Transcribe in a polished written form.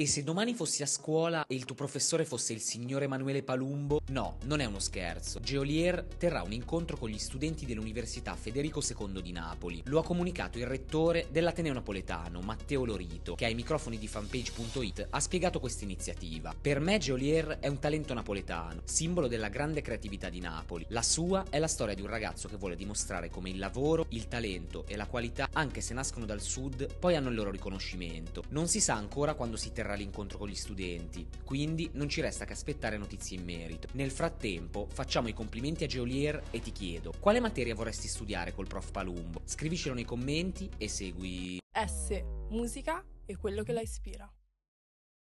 E se domani fossi a scuola e il tuo professore fosse il signor Emanuele Palumbo? No, non è uno scherzo. Geolier terrà un incontro con gli studenti dell'Università Federico II di Napoli. Lo ha comunicato il rettore dell'Ateneo napoletano, Matteo Lorito, che ai microfoni di fanpage.it ha spiegato questa iniziativa. Per me Geolier è un talento napoletano, simbolo della grande creatività di Napoli. La sua è la storia di un ragazzo che vuole dimostrare come il lavoro, il talento e la qualità, anche se nascono dal sud, poi hanno il loro riconoscimento. Non si sa ancora quando si terrà l'incontro con gli studenti, quindi non ci resta che aspettare notizie in merito. Nel frattempo facciamo i complimenti a Geolier e ti chiedo, quale materia vorresti studiare col prof Palumbo? Scrivicelo nei commenti e segui S, musica e quello che la ispira.